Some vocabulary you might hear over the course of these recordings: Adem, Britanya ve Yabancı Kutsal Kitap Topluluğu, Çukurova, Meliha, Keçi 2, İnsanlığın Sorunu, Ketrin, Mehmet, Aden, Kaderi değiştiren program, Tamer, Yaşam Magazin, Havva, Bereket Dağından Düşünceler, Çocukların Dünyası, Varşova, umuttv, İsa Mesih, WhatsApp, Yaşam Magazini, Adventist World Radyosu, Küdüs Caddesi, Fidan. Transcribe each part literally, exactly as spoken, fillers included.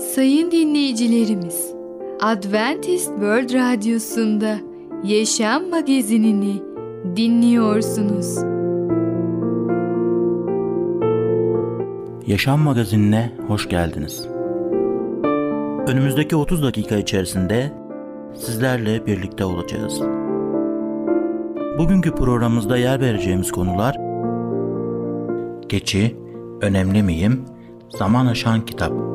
Sayın dinleyicilerimiz, Adventist World Radyosu'nda Yaşam Magazini'ni dinliyorsunuz. Yaşam Magazini'ne hoş geldiniz. Önümüzdeki otuz dakika içerisinde sizlerle birlikte olacağız. Bugünkü programımızda yer vereceğimiz konular: Keçi, önemli miyim? Zaman aşan kitap.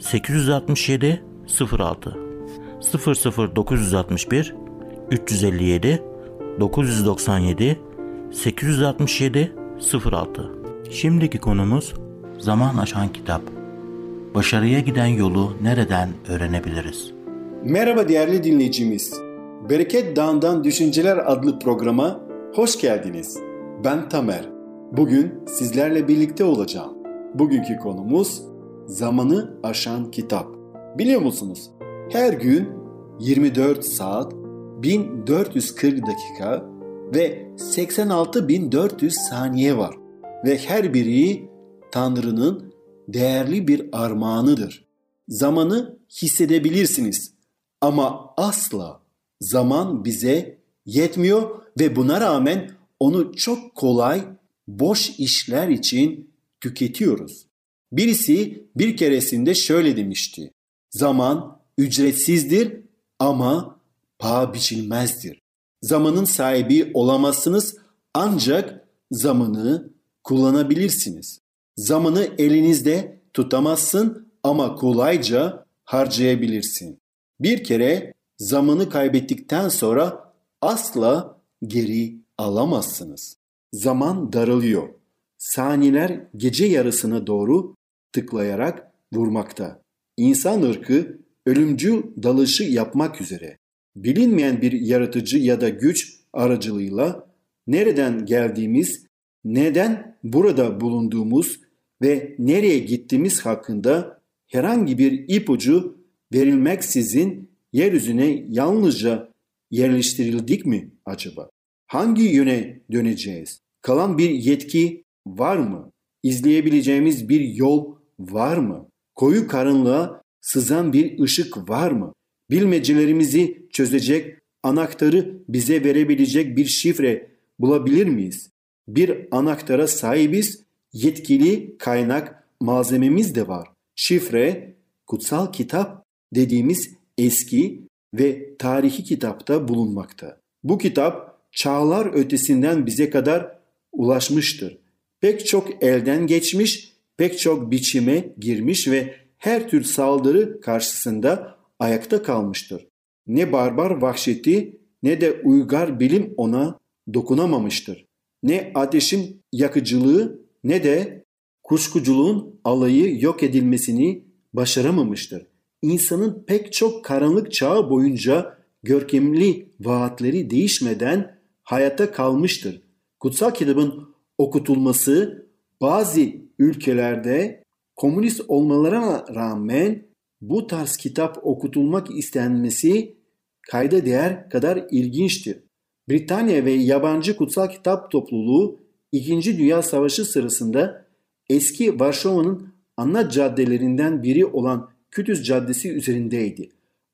sekiz altı yedi sıfır altı sıfır sıfır dokuz altı bir üç yüz elli yedi dokuz yüz doksan yedi sekiz altı yedi sıfır altı. Şimdiki konumuz zaman aşan kitap. Başarıya giden yolu nereden öğrenebiliriz? Merhaba değerli dinleyicimiz. Bereket Dağından Düşünceler adlı programa hoş geldiniz. Ben Tamer. Bugün sizlerle birlikte olacağım. Bugünkü konumuz zamanı aşan kitap. Biliyor musunuz? Her gün yirmi dört saat, bin dört yüz kırk dakika ve seksen altı bin dört yüz saniye var. Ve her biri Tanrı'nın değerli bir armağanıdır. Zamanı hissedebilirsiniz ama asla zaman bize yetmiyor ve buna rağmen onu çok kolay boş işler için tüketiyoruz. Birisi bir keresinde şöyle demişti: zaman ücretsizdir ama paha biçilmezdir. Zamanın sahibi olamazsınız ancak zamanı kullanabilirsiniz. Zamanı elinizde tutamazsın ama kolayca harcayabilirsin. Bir kere zamanı kaybettikten sonra asla geri alamazsınız. Zaman daralıyor. Saniyeler gece yarısına doğru tıklayarak vurmakta. İnsan ırkı ölümcül dalışı yapmak üzere. Bilinmeyen bir yaratıcı ya da güç aracılığıyla nereden geldiğimiz, neden burada bulunduğumuz ve nereye gittiğimiz hakkında herhangi bir ipucu verilmeksizin yeryüzüne yalnızca yerleştirildik mi acaba? Hangi yöne döneceğiz? Kalan bir yetki var mı? İzleyebileceğimiz bir yol var mı? Koyu karanlığa sızan bir ışık var mı? Bilmecelerimizi çözecek, anahtarı bize verebilecek bir şifre bulabilir miyiz? Bir anahtara sahibiz, yetkili kaynak malzememiz de var. Şifre, kutsal kitap dediğimiz eski ve tarihi kitapta bulunmakta. Bu kitap çağlar ötesinden bize kadar ulaşmıştır. Pek çok elden geçmiş, pek çok biçime girmiş ve her tür saldırı karşısında ayakta kalmıştır. Ne barbar vahşeti ne de uygar bilim ona dokunamamıştır. Ne ateşin yakıcılığı ne de kuşkuculuğun alayı yok edilmesini başaramamıştır. İnsanın pek çok karanlık çağı boyunca görkemli vaatleri değişmeden hayata kalmıştır. Kutsal kitabın okutulması bazı ülkelerde komünist olmalarına rağmen bu tarz kitap okutulmak istenmesi kayda değer kadar ilginçtir. Britanya ve Yabancı Kutsal Kitap Topluluğu İkinci Dünya Savaşı sırasında eski Varşova'nın ana caddelerinden biri olan Küdüs Caddesi üzerindeydi.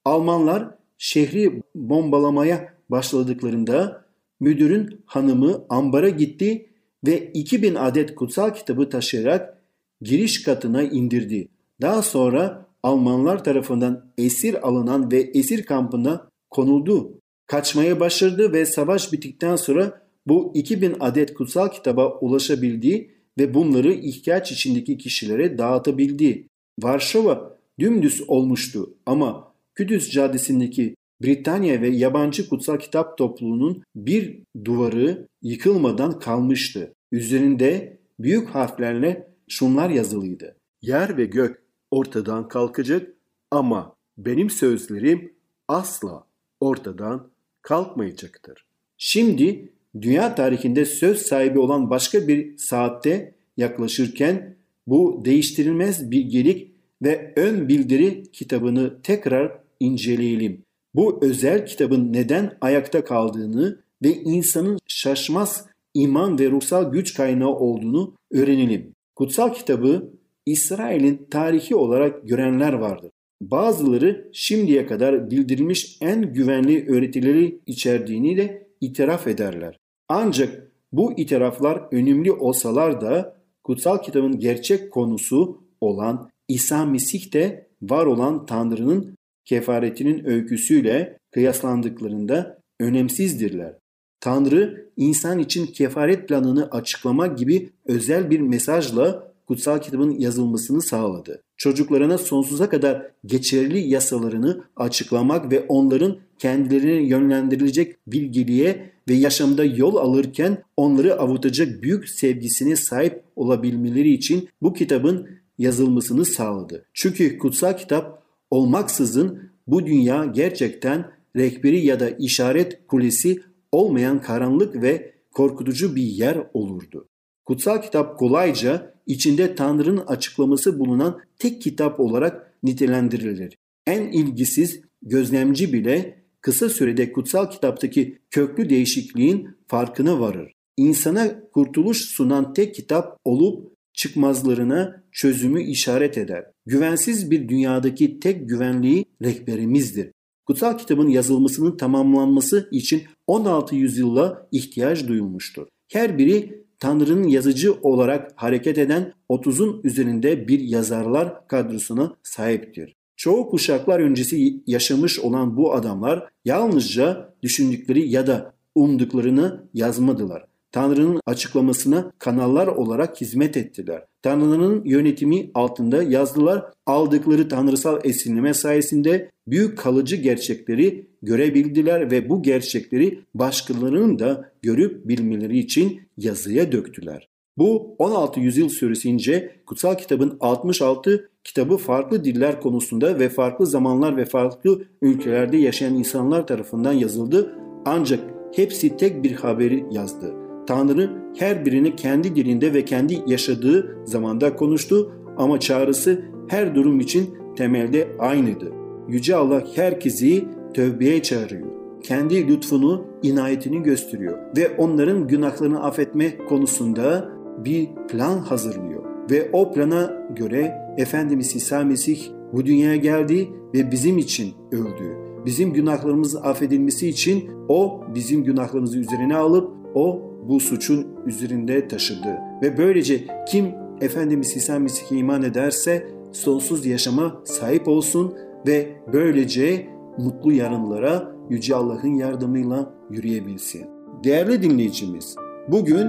Almanlar şehri bombalamaya başladıklarında müdürün hanımı ambara gitti ve iki bin adet kutsal kitabı taşıyarak giriş katına indirdi. Daha sonra Almanlar tarafından esir alınan ve esir kampına konuldu. Kaçmaya başardı ve savaş bittikten sonra bu iki bin adet kutsal kitaba ulaşabildi ve bunları ihtiyaç içindeki kişilere dağıtabildi. Varşova dümdüz olmuştu ama Küdüs Caddesi'ndeki Britanya ve Yabancı Kutsal Kitap Topluluğu'nun bir duvarı yıkılmadan kalmıştı. Üzerinde büyük harflerle şunlar yazılıydı: yer ve gök ortadan kalkacak ama benim sözlerim asla ortadan kalkmayacaktır. Şimdi dünya tarihinde söz sahibi olan başka bir saatte yaklaşırken bu değiştirilmez bilgelik ve ön bildiri kitabını tekrar inceleyelim. Bu özel kitabın neden ayakta kaldığını ve insanın şaşmaz iman ve ruhsal güç kaynağı olduğunu öğrenelim. Kutsal kitabı İsrail'in tarihi olarak görenler vardır. Bazıları şimdiye kadar bildirilmiş en güvenli öğretileri içerdiğini de itiraf ederler. Ancak bu itiraflar önemli olsalar da kutsal kitabın gerçek konusu olan İsa Mesih'te var olan Tanrı'nın kefaretinin öyküsüyle kıyaslandıklarında önemsizdirler. Tanrı insan için kefaret planını açıklama gibi özel bir mesajla kutsal kitabın yazılmasını sağladı. Çocuklarına sonsuza kadar geçerli yasalarını açıklamak ve onların kendilerine yönlendirilecek bilgeliğe ve yaşamda yol alırken onları avutacak büyük sevgisine sahip olabilmeleri için bu kitabın yazılmasını sağladı. Çünkü kutsal kitap olmaksızın bu dünya gerçekten rehberi ya da işaret kulesi olmayan karanlık ve korkutucu bir yer olurdu. Kutsal kitap kolayca içinde Tanrı'nın açıklaması bulunan tek kitap olarak nitelendirilir. En ilgisiz gözlemci bile kısa sürede kutsal kitaptaki köklü değişikliğin farkına varır. İnsana kurtuluş sunan tek kitap olup çıkmazlarına çözümü işaret eder. Güvensiz bir dünyadaki tek güvenliği rehberimizdir. Kutsal kitabın yazılmasının tamamlanması için on altıncı yüzyıla ihtiyaç duyulmuştur. Her biri Tanrı'nın yazıcı olarak hareket eden otuzun üzerinde bir yazarlar kadrosuna sahiptir. Çoğu kuşaklar öncesi yaşamış olan bu adamlar yalnızca düşündükleri ya da umduklarını yazmadılar. Tanrı'nın açıklamasına kanallar olarak hizmet ettiler. Tanrı'nın yönetimi altında yazdılar, aldıkları tanrısal esinleme sayesinde büyük kalıcı gerçekleri görebildiler ve bu gerçekleri başkalarının da görüp bilmeleri için yazıya döktüler. Bu on altıncı yüzyıl süresince kutsal kitabın altmış altı kitabı farklı diller konusunda ve farklı zamanlar ve farklı ülkelerde yaşayan insanlar tarafından yazıldı, ancak hepsi tek bir haberi yazdı. Tanrı her birini kendi dilinde ve kendi yaşadığı zamanda konuştu ama çağrısı her durum için temelde aynıydı. Yüce Allah herkesi tövbeye çağırıyor. Kendi lütfunu, inayetini gösteriyor ve onların günahlarını affetme konusunda bir plan hazırlıyor. Ve o plana göre Efendimiz İsa Mesih bu dünyaya geldi ve bizim için öldü. Bizim günahlarımızın affedilmesi için o bizim günahlarımızı üzerine alıp o bu suçun üzerinde taşıdı. Ve böylece kim Efendimiz İsa Mesih'e iman ederse sonsuz yaşama sahip olsun ve böylece mutlu yarınlara Yüce Allah'ın yardımıyla yürüyebilsin. Değerli dinleyicimiz, bugün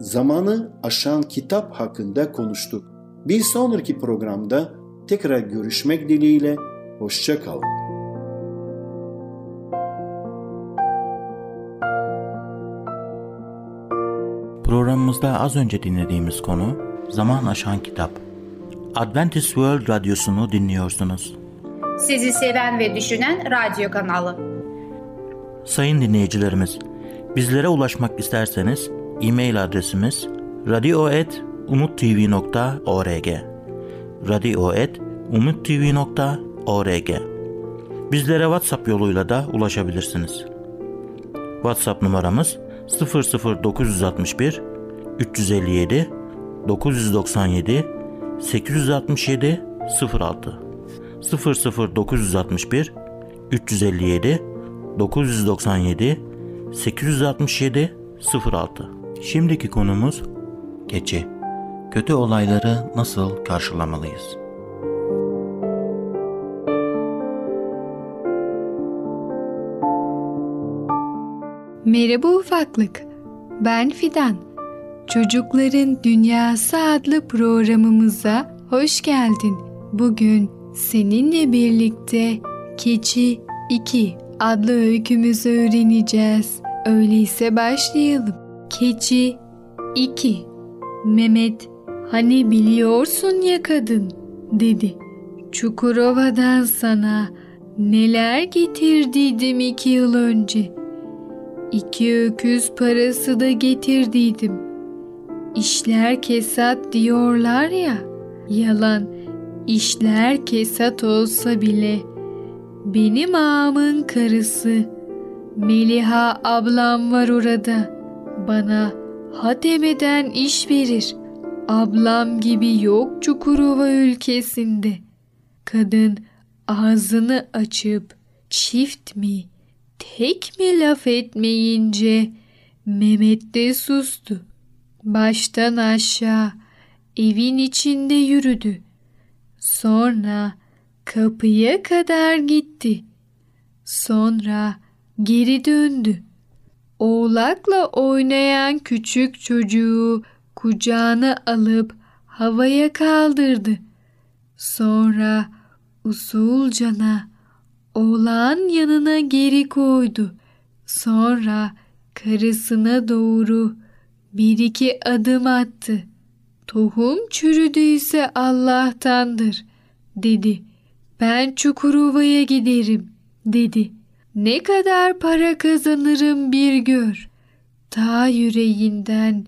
zamanı aşan kitap hakkında konuştuk. Bir sonraki programda tekrar görüşmek dileğiyle, hoşça kalın. Programımızda az önce dinlediğimiz konu zaman aşan kitap. Adventist World Radyosunu dinliyorsunuz. Sizi seven ve düşünen radyo kanalı. Sayın dinleyicilerimiz, bizlere ulaşmak isterseniz e-mail adresimiz radio et umuttv nokta org radio et umuttv nokta org. Bizlere WhatsApp yoluyla da ulaşabilirsiniz. WhatsApp numaramız sıfır sıfır dokuz altı bir üç yüz elli yedi dokuz yüz doksan yedi sekiz altı yedi sıfır altı sıfır sıfır dokuz altı bir üç yüz elli yedi dokuz yüz doksan yedi sekiz altı yedi sıfır altı. Şimdiki konumuz keçi. Kötü olayları nasıl karşılamalıyız? Merhaba ufaklık, ben Fidan. Çocukların Dünyası adlı programımıza hoş geldin. Bugün seninle birlikte Keçi iki adlı öykümüzü öğreneceğiz. Öyleyse başlayalım. Keçi iki. Mehmet, hani biliyorsun ya kadın, dedi. Çukurova'dan sana neler getirdiydim iki yıl önce. İki öküz parası da getirdiydim. İşler kesat diyorlar ya, yalan. İşler kesat olsa bile benim ağamın karısı Meliha ablam var orada. Bana hademeden iş verir. Ablam gibi yok Çukurova ülkesinde. Kadın ağzını açıp çift mi, tek mi laf etmeyince Mehmet de sustu. Baştan aşağı evin içinde yürüdü. Sonra kapıya kadar gitti. Sonra geri döndü. Oğlakla oynayan küçük çocuğu kucağına alıp havaya kaldırdı. Sonra usulcana oğlan yanına geri koydu. Sonra karısına doğru bir iki adım attı. Tohum çürüdüyse Allah'tandır, dedi. Ben Çukurova'ya giderim, dedi. Ne kadar para kazanırım bir gör. Ta yüreğinden,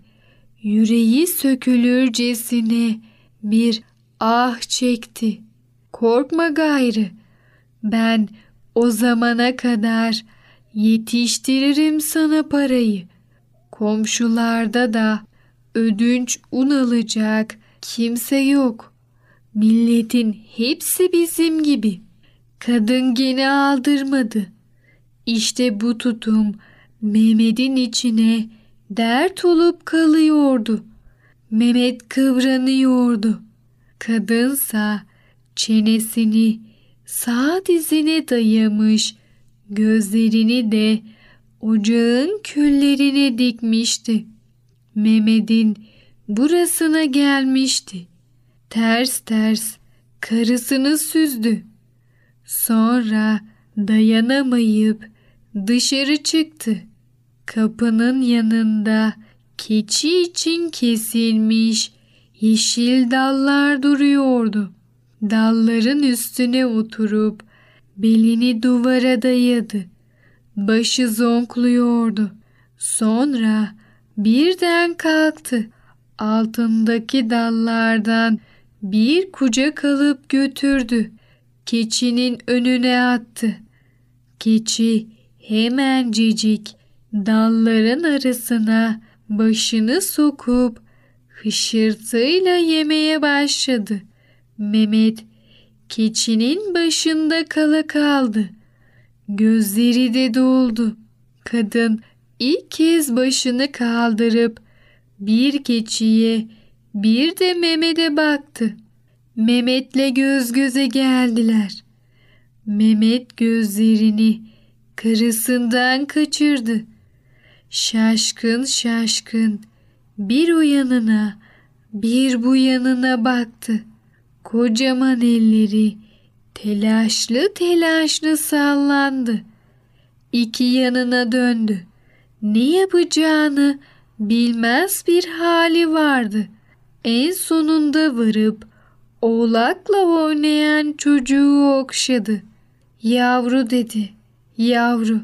yüreği sökülürcesine bir ah çekti. Korkma gayrı, ben o zamana kadar yetiştiririm sana parayı. Komşularda da ödünç un alacak kimse yok. Milletin hepsi bizim gibi. Kadın gene aldırmadı. İşte bu tutum Mehmet'in içine dert olup kalıyordu. Mehmet kıvranıyordu. Kadınsa çenesini sağ dizine dayamış, gözlerini de ocağın küllerine dikmişti. Mehmet'in burasına gelmişti. Ters ters karısını süzdü. Sonra dayanamayıp dışarı çıktı. Kapının yanında keçi için kesilmiş yeşil dallar duruyordu. Dalların üstüne oturup belini duvara dayadı. Başı zonkluyordu. Sonra birden kalktı. Altındaki dallardan bir kucak alıp götürdü. Keçinin önüne attı. Keçi hemencecik dalların arasına başını sokup hışırtıyla yemeye başladı. Mehmet keçinin başında kala kaldı. Gözleri de doldu. Kadın ilk kez başını kaldırıp bir keçiye bir de Mehmet'e baktı. Mehmet'le göz göze geldiler. Mehmet gözlerini karısından kaçırdı. Şaşkın şaşkın bir o yanına bir bu yanına baktı. Kocaman elleri telaşlı telaşlı sallandı. İki yanına döndü. Ne yapacağını bilmez bir hali vardı. En sonunda varıp oğlakla oynayan çocuğu okşadı. Yavru, dedi. Yavru.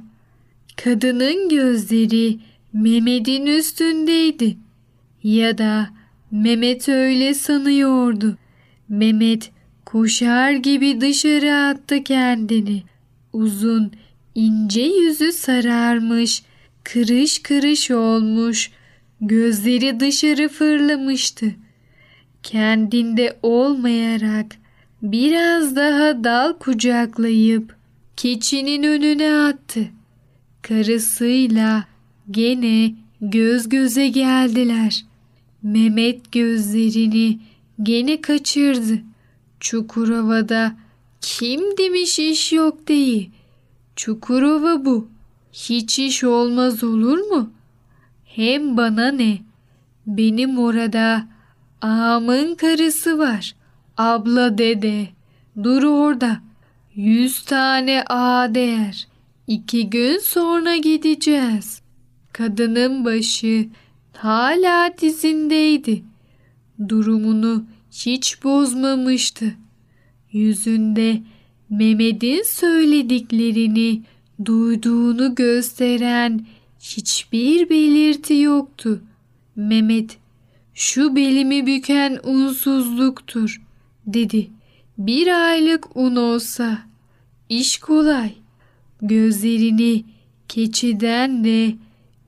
Kadının gözleri Mehmet'in üstündeydi. Ya da Mehmet öyle sanıyordu. Mehmet koşar gibi dışarı attı kendini. Uzun, ince yüzü sararmış, kırış kırış olmuş, gözleri dışarı fırlamıştı. Kendinde olmayarak biraz daha dal kucaklayıp keçinin önüne attı. Karısıyla gene göz göze geldiler. Mehmet gözlerini gene kaçırdı. Çukurova'da kim demiş iş yok deyi. Çukurova bu. Hiç iş olmaz olur mu? Hem bana ne? Benim orada ağamın karısı var. Abla dede. Dur orada. Yüz tane ağa değer. İki gün sonra gideceğiz. Kadının başı hala dizindeydi. Durumunu hiç bozmamıştı. Yüzünde Mehmet'in söylediklerini duyduğunu gösteren hiçbir belirti yoktu. Mehmet, "Şu belimi büken unsuzluktur," dedi. "Bir aylık un olsa iş kolay." Gözlerini keçiden de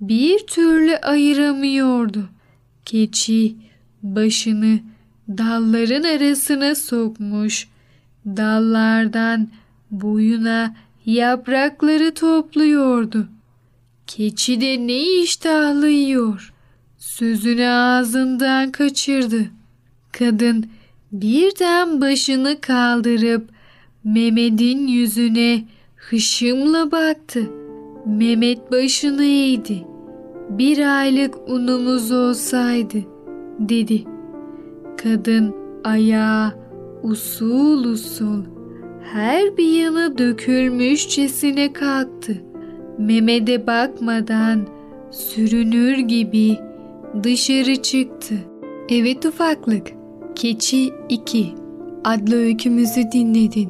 bir türlü ayıramıyordu. Keçi başını dalların arasına sokmuş, dallardan boyuna yaprakları topluyordu. Keçi de ne iştahlı yiyor, sözünü ağzından kaçırdı. Kadın birden başını kaldırıp Mehmet'in yüzüne hışımla baktı. Mehmet başını eğdi. "Bir aylık unumuz olsaydı," dedi. Kadın ayağa usul usul her bir yana dökülmüşçesine kalktı. Mehmet'e bakmadan sürünür gibi dışarı çıktı. Evet ufaklık, Keçi iki adlı öykümüzü dinledin.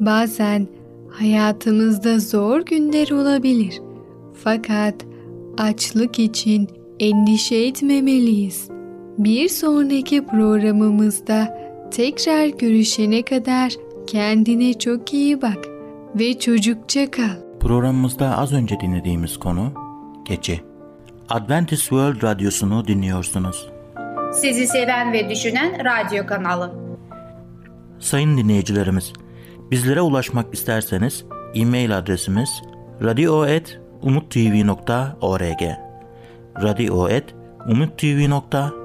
Bazen hayatımızda zor günler olabilir. Fakat açlık için endişe etmemeliyiz. Bir sonraki programımızda tekrar görüşene kadar kendine çok iyi bak ve çocukça kal. Programımızda az önce dinlediğimiz konu Keçi. Adventist World Radyosu'nu dinliyorsunuz. Sizi seven ve düşünen radyo kanalı. Sayın dinleyicilerimiz, bizlere ulaşmak isterseniz e-mail adresimiz radio at umuttv nokta org radio at umuttv nokta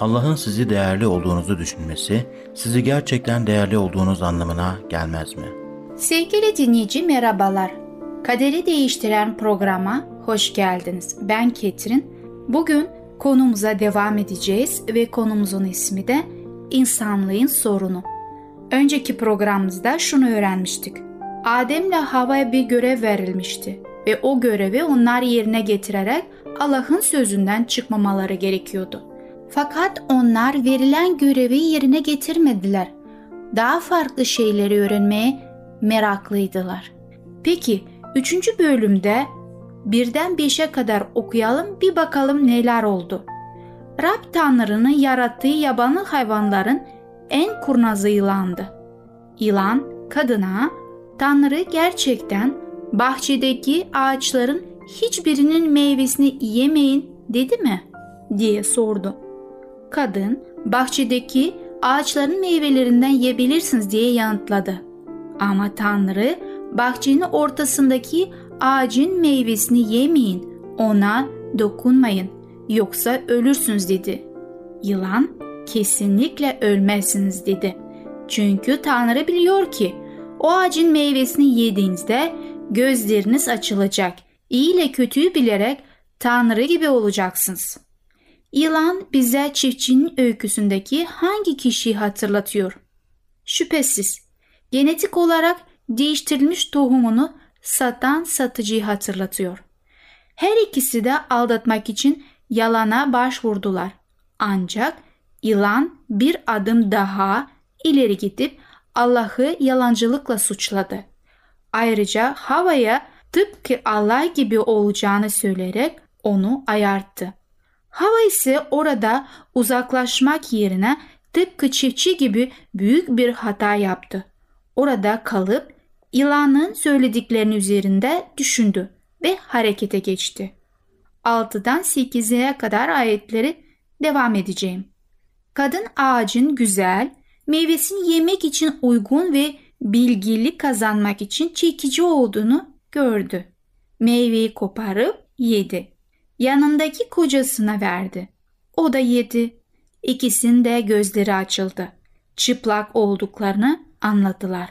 Allah'ın sizi değerli olduğunuzu düşünmesi, sizi gerçekten değerli olduğunuz anlamına gelmez mi? Sevgili dinleyici merhabalar. Kaderi değiştiren programa hoş geldiniz. Ben Ketrin. Bugün konumuza devam edeceğiz ve konumuzun ismi de İnsanlığın Sorunu. Önceki programımızda şunu öğrenmiştik. Adem'le Havva'ya bir görev verilmişti ve o görevi onlar yerine getirerek Allah'ın sözünden çıkmamaları gerekiyordu. Fakat onlar verilen görevi yerine getirmediler. Daha farklı şeyleri öğrenmeye meraklıydılar. Peki üçüncü bölümde birden beşe kadar okuyalım, bir bakalım neler oldu. Rab Tanrı'nın yarattığı yabani hayvanların en kurnazı yılandı. Yılan kadına, "Tanrı gerçekten bahçedeki ağaçların hiçbirinin meyvesini yemeyin dedi mi?" diye sordu. Kadın, "Bahçedeki ağaçların meyvelerinden yiyebilirsiniz," diye yanıtladı. Ama Tanrı, "Bahçenin ortasındaki ağacın meyvesini yemeyin, ona dokunmayın, yoksa ölürsünüz," dedi. Yılan, "Kesinlikle ölmezsiniz," dedi. "Çünkü Tanrı biliyor ki o ağacın meyvesini yediğinizde gözleriniz açılacak. İyi ile kötüyü bilerek Tanrı gibi olacaksınız." Yılan bize çiftçinin öyküsündeki hangi kişiyi hatırlatıyor? Şüphesiz genetik olarak değiştirilmiş tohumunu satan satıcıyı hatırlatıyor. Her ikisi de aldatmak için yalana başvurdular. Ancak yılan bir adım daha ileri gidip Allah'ı yalancılıkla suçladı. Ayrıca Havva'ya tıpkı Allah gibi olacağını söyleyerek onu ayarttı. Havva ise orada uzaklaşmak yerine tıpkı çiftçi gibi büyük bir hata yaptı. Orada kalıp yılanın söylediklerinin üzerinde düşündü ve harekete geçti. altıdan sekize kadar ayetleri devam edeceğim. Kadın ağacın güzel, meyvesini yemek için uygun ve bilgili kazanmak için çekici olduğunu gördü. Meyveyi koparıp yedi. Yanındaki kocasına verdi. O da yedi. İkisinin de gözleri açıldı. Çıplak olduklarını anladılar.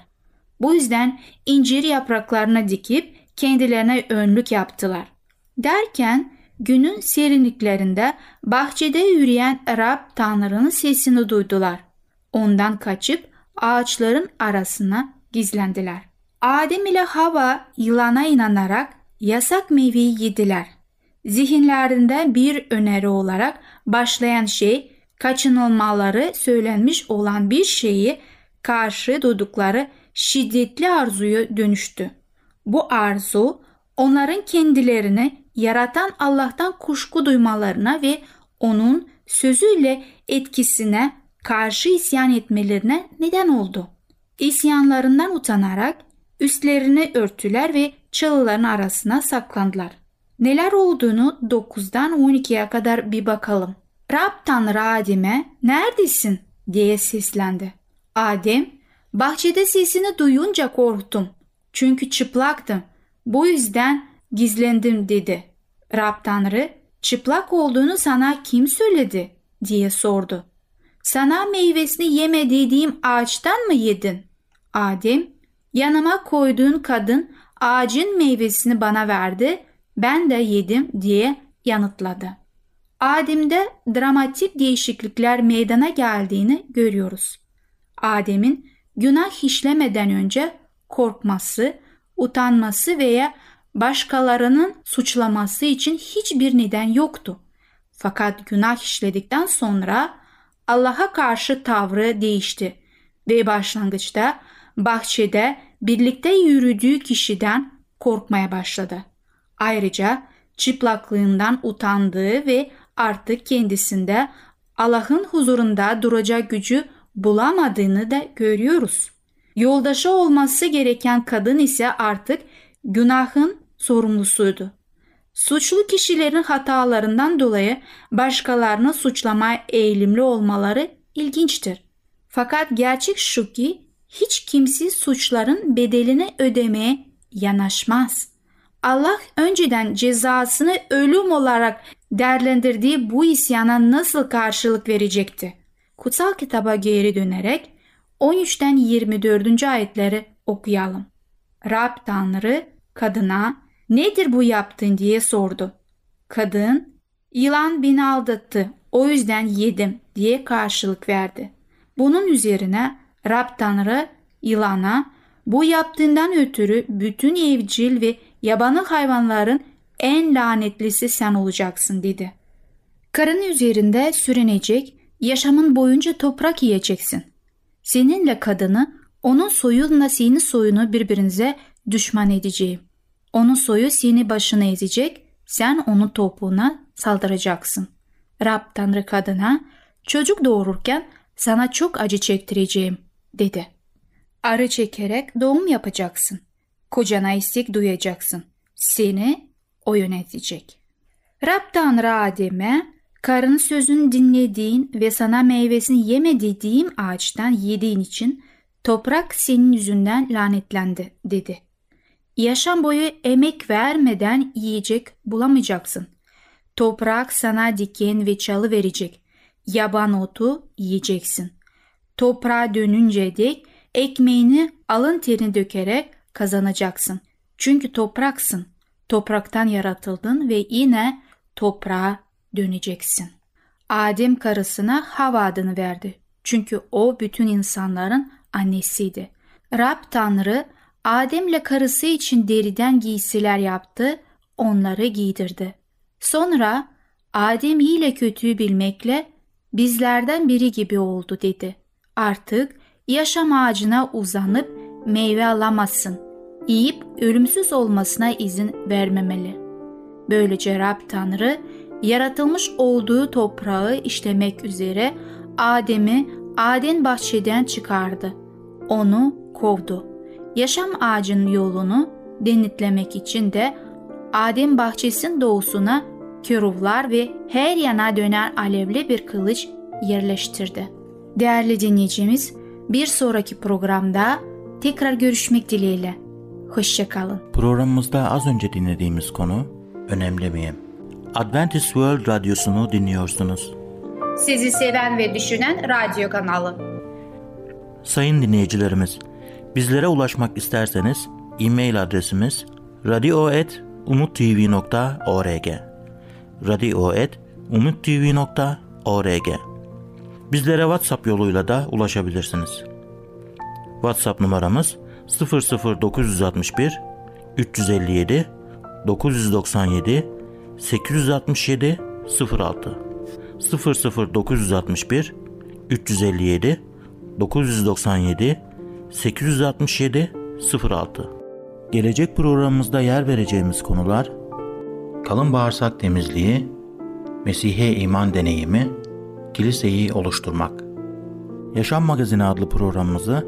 Bu yüzden incir yapraklarına dikip kendilerine önlük yaptılar. Derken günün serinliklerinde bahçede yürüyen Rab Tanrı'nın sesini duydular. Ondan kaçıp ağaçların arasına gizlendiler. Adem ile Havva yılana inanarak yasak meyveyi yediler. Zihinlerinde bir öneri olarak başlayan şey, kaçınılmaları söylenmiş olan bir şeyi karşı duydukları şiddetli arzuya dönüştü. Bu arzu onların kendilerini yaratan Allah'tan kuşku duymalarına ve onun sözüyle etkisine karşı isyan etmelerine neden oldu. İsyanlarından utanarak üstlerini örtüler ve çalıların arasına saklandılar. Neler olduğunu dokuzdan on ikiye kadar bir bakalım. Rab Tanrı Adem'e "Neredesin?" diye seslendi. Adem, "Bahçede sesini duyunca korktum. Çünkü çıplaktım. Bu yüzden gizlendim," dedi. Rab Tanrı, "Çıplak olduğunu sana kim söyledi?" diye sordu. "Sana meyvesini yeme dediğim ağaçtan mı yedin?" Adem, "Yanıma koyduğun kadın ağacın meyvesini bana verdi, ben de yedim," diye yanıtladı. Adem'de dramatik değişiklikler meydana geldiğini görüyoruz. Adem'in günah işlemeden önce korkması, utanması veya başkalarının suçlaması için hiçbir neden yoktu. Fakat günah işledikten sonra Allah'a karşı tavrı değişti ve başlangıçta bahçede birlikte yürüdüğü kişiden korkmaya başladı. Ayrıca çıplaklığından utandığı ve artık kendisinde Allah'ın huzurunda duracak gücü bulamadığını da görüyoruz. Yoldaşı olması gereken kadın ise artık günahın sorumlusuydu. Suçlu kişilerin hatalarından dolayı başkalarını suçlamaya eğilimli olmaları ilginçtir. Fakat gerçek şu ki hiç kimse suçların bedelini ödemeye yanaşmaz. Allah önceden cezasını ölüm olarak değerlendirdiği bu isyana nasıl karşılık verecekti? Kutsal kitaba geri dönerek on üçten yirmi dördüncü ayetleri okuyalım. Rab Tanrı kadına "Nedir bu yaptın?" diye sordu. Kadın "Yılan beni aldattı, o yüzden yedim," diye karşılık verdi. Bunun üzerine Rab Tanrı yılana "Bu yaptığından ötürü bütün evcil ve yabanıl hayvanların en lanetlisi sen olacaksın," dedi. "Karın üzerinde sürünecek, yaşamın boyunca toprak yiyeceksin. Seninle kadını, onun soyunla senin soyunu birbirinize düşman edeceğim. Onun soyu seni başına ezecek, sen onun topuğuna saldıracaksın." Rab Tanrı kadına "Çocuk doğururken sana çok acı çektireceğim," dedi. "Arı çekerek doğum yapacaksın. Kocana istek duyacaksın. Seni o yönetecek." Rab Tanrı Adem'e "Karın sözünü dinlediğin ve sana meyvesini yeme dediğim ağaçtan yediğin için toprak senin yüzünden lanetlendi," dedi. "Yaşam boyu emek vermeden yiyecek bulamayacaksın. Toprak sana diken ve çalı verecek. Yaban otu yiyeceksin. Toprağa dönünce dek ekmeğini alın terini dökerek kazanacaksın. Çünkü topraksın. Topraktan yaratıldın ve yine toprağa döneceksin." Adem karısına Havva adını verdi. Çünkü o bütün insanların annesiydi. Rab Tanrı Adem'le karısı için deriden giysiler yaptı, onları giydirdi. Sonra "Adem iyi ile kötüyü bilmekle bizlerden biri gibi oldu," dedi. "Artık yaşam ağacına uzanıp meyve alamazsın. Yiyip ölümsüz olmasına izin vermemeli." Böylece Rab Tanrı yaratılmış olduğu toprağı işlemek üzere Adem'i Aden bahçeden çıkardı. Onu kovdu. Yaşam ağacının yolunu denetlemek için de Adem bahçesinin doğusuna küruvlar ve her yana dönen alevli bir kılıç yerleştirdi. Değerli dinleyicimiz, bir sonraki programda tekrar görüşmek dileğiyle. Hoşça kalın. Programımızda az önce dinlediğimiz konu önemli miyim? Adventist World Radyosu'nu dinliyorsunuz. Sizi seven ve düşünen radyo kanalı. Sayın dinleyicilerimiz, bizlere ulaşmak isterseniz e-mail adresimiz radio at umuttv nokta org radio at umuttv nokta org. Bizlere WhatsApp yoluyla da ulaşabilirsiniz. WhatsApp numaramız sıfır sıfır dokuz altı bir üç yüz elli yedi dokuz yüz doksan yedi sekiz altı yedi sıfır altı sıfır sıfır dokuz altı bir üç yüz elli yedi dokuz yüz doksan yedi sekiz altı yedi sıfır altı. Gelecek programımızda yer vereceğimiz konular: kalın bağırsak temizliği, Mesih'e iman deneyimi, kiliseyi oluşturmak. Yaşam Magazini adlı programımızı